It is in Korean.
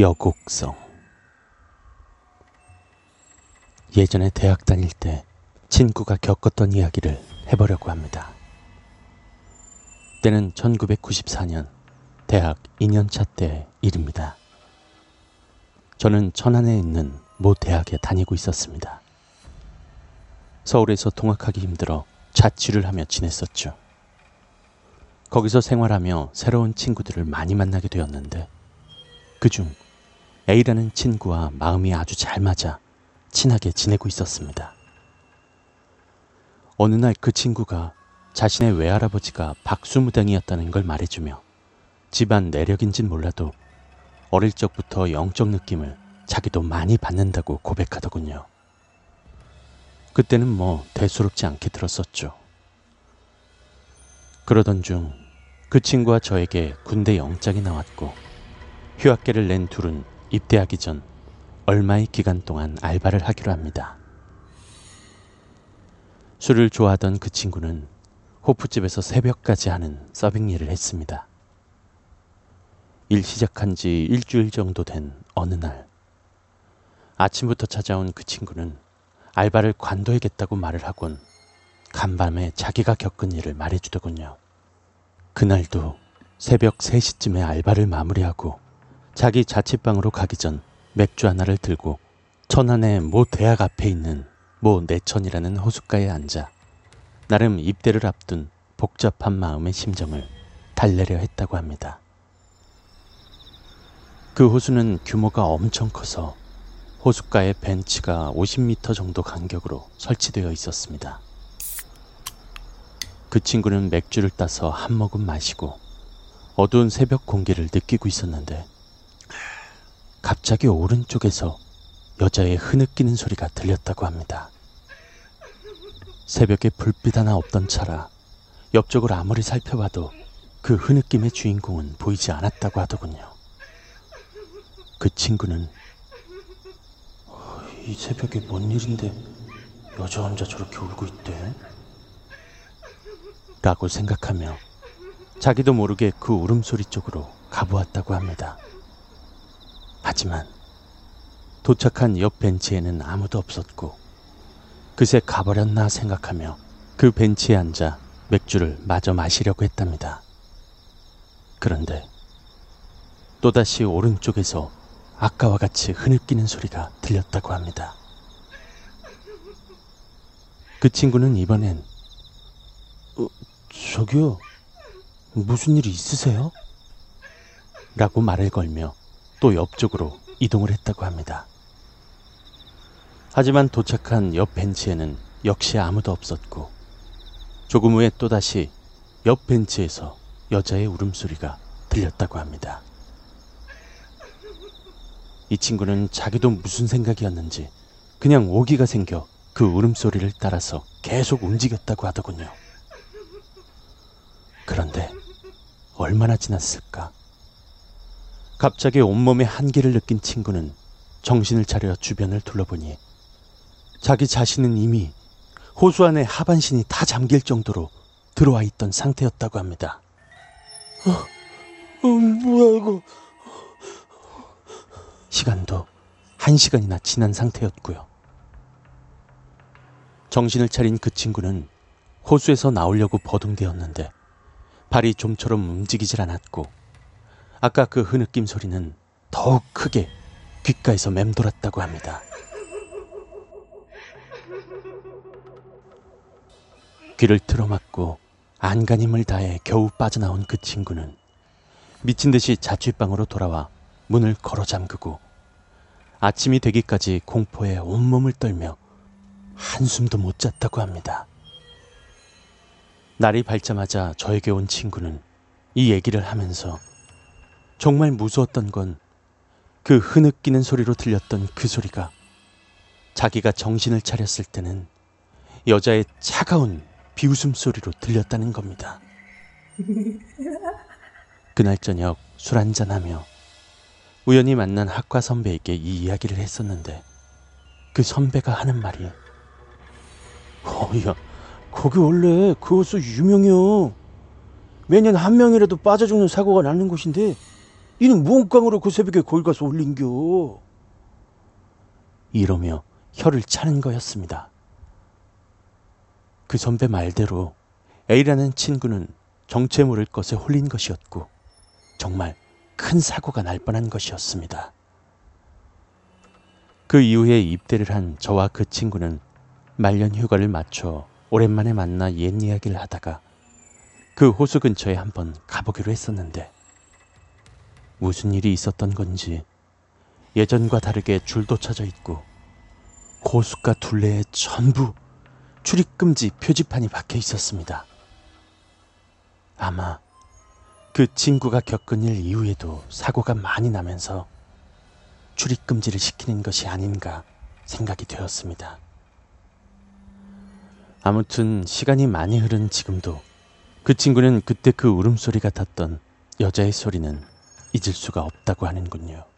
여곡성. 예전에 대학 다닐 때 친구가 겪었던 이야기를 해보려고 합니다. 때는 1994년 대학 2년차 때 일입니다. 저는 천안에 있는 모 대학에 다니고 있었습니다. 서울에서 통학하기 힘들어 자취를 하며 지냈었죠. 거기서 생활하며 새로운 친구들을 많이 만나게 되었는데 그중 A라는 친구와 마음이 아주 잘 맞아 친하게 지내고 있었습니다. 어느 날 그 친구가 자신의 외할아버지가 박수무당이었다는 걸 말해주며 집안 내력인진 몰라도 어릴 적부터 영적 느낌을 자기도 많이 받는다고 고백하더군요. 그때는 뭐 대수롭지 않게 들었었죠. 그러던 중 그 친구와 저에게 군대 영장이 나왔고 휴학계를 낸 둘은 입대하기 전 얼마의 기간 동안 알바를 하기로 합니다. 술을 좋아하던 그 친구는 호프집에서 새벽까지 하는 서빙 일을 했습니다. 일 시작한 지 일주일 정도 된 어느 날 아침부터 찾아온 그 친구는 알바를 관둬야겠다고 말을 하곤 간밤에 자기가 겪은 일을 말해주더군요. 그날도 새벽 3시쯤에 알바를 마무리하고 자기 자취방으로 가기 전 맥주 하나를 들고 천안의 모 대학 앞에 있는 모 내천이라는 호숫가에 앉아 나름 입대를 앞둔 복잡한 마음의 심정을 달래려 했다고 합니다. 그 호수는 규모가 엄청 커서 호숫가에 벤치가 50m 정도 간격으로 설치되어 있었습니다. 그 친구는 맥주를 따서 한 모금 마시고 어두운 새벽 공기를 느끼고 있었는데 갑자기 오른쪽에서 여자의 흐느끼는 소리가 들렸다고 합니다. 새벽에 불빛 하나 없던 차라 옆쪽을 아무리 살펴봐도 그 흐느낌의 주인공은 보이지 않았다고 하더군요. 그 친구는 이 새벽에 뭔 일인데 여자 혼자 저렇게 울고 있대? 라고 생각하며 자기도 모르게 그 울음소리 쪽으로 가보았다고 합니다. 하지만 도착한 옆 벤치에는 아무도 없었고 그새 가버렸나 생각하며 그 벤치에 앉아 맥주를 마저 마시려고 했답니다. 그런데 또다시 오른쪽에서 아까와 같이 흐느끼는 소리가 들렸다고 합니다. 그 친구는 이번엔 저기요, 무슨 일이 있으세요? 라고 말을 걸며 또 옆쪽으로 이동을 했다고 합니다. 하지만 도착한 옆 벤치에는 역시 아무도 없었고 조금 후에 또다시 옆 벤치에서 여자의 울음소리가 들렸다고 합니다. 이 친구는 자기도 무슨 생각이었는지 그냥 오기가 생겨 그 울음소리를 따라서 계속 움직였다고 하더군요. 그런데 얼마나 지났을까? 갑자기 온몸에 한기를 느낀 친구는 정신을 차려 주변을 둘러보니 자기 자신은 이미 호수 안에 하반신이 다 잠길 정도로 들어와 있던 상태였다고 합니다. 뭐야 이거? 시간도 1시간이나 지난 상태였고요. 정신을 차린 그 친구는 호수에서 나오려고 버둥대었는데 발이 좀처럼 움직이질 않았고 아까 그 흐느낌 소리는 더욱 크게 귓가에서 맴돌았다고 합니다. 귀를 틀어막고 안간힘을 다해 겨우 빠져나온 그 친구는 미친 듯이 자취방으로 돌아와 문을 걸어 잠그고 아침이 되기까지 공포에 온몸을 떨며 한숨도 못 잤다고 합니다. 날이 밝자마자 저에게 온 친구는 이 얘기를 하면서 정말 무서웠던 건 그 흐느끼는 소리로 들렸던 그 소리가 자기가 정신을 차렸을 때는 여자의 차가운 비웃음 소리로 들렸다는 겁니다. 그날 저녁 술 한잔하며 우연히 만난 학과 선배에게 이 이야기를 했었는데 그 선배가 하는 말이 야, 거기 원래 그 호수 유명해요. 매년 한 명이라도 빠져 죽는 사고가 나는 곳인데 이는 무언강으로 그 새벽에 거기 가서 올린겨. 이러며 혀를 차는 거였습니다. 그 선배 말대로 A라는 친구는 정체 모를 것에 홀린 것이었고 정말 큰 사고가 날 뻔한 것이었습니다. 그 이후에 입대를 한 저와 그 친구는 말년 휴가를 맞춰 오랜만에 만나 옛 이야기를 하다가 그 호수 근처에 한번 가보기로 했었는데 무슨 일이 있었던 건지 예전과 다르게 줄도 쳐져 있고 고수가 둘레에 전부 출입금지 표지판이 박혀 있었습니다. 아마 그 친구가 겪은 일 이후에도 사고가 많이 나면서 출입금지를 시키는 것이 아닌가 생각이 되었습니다. 아무튼 시간이 많이 흐른 지금도 그 친구는 그때 그 울음소리 같았던 여자의 소리는 잊을 수가 없다고 하는군요.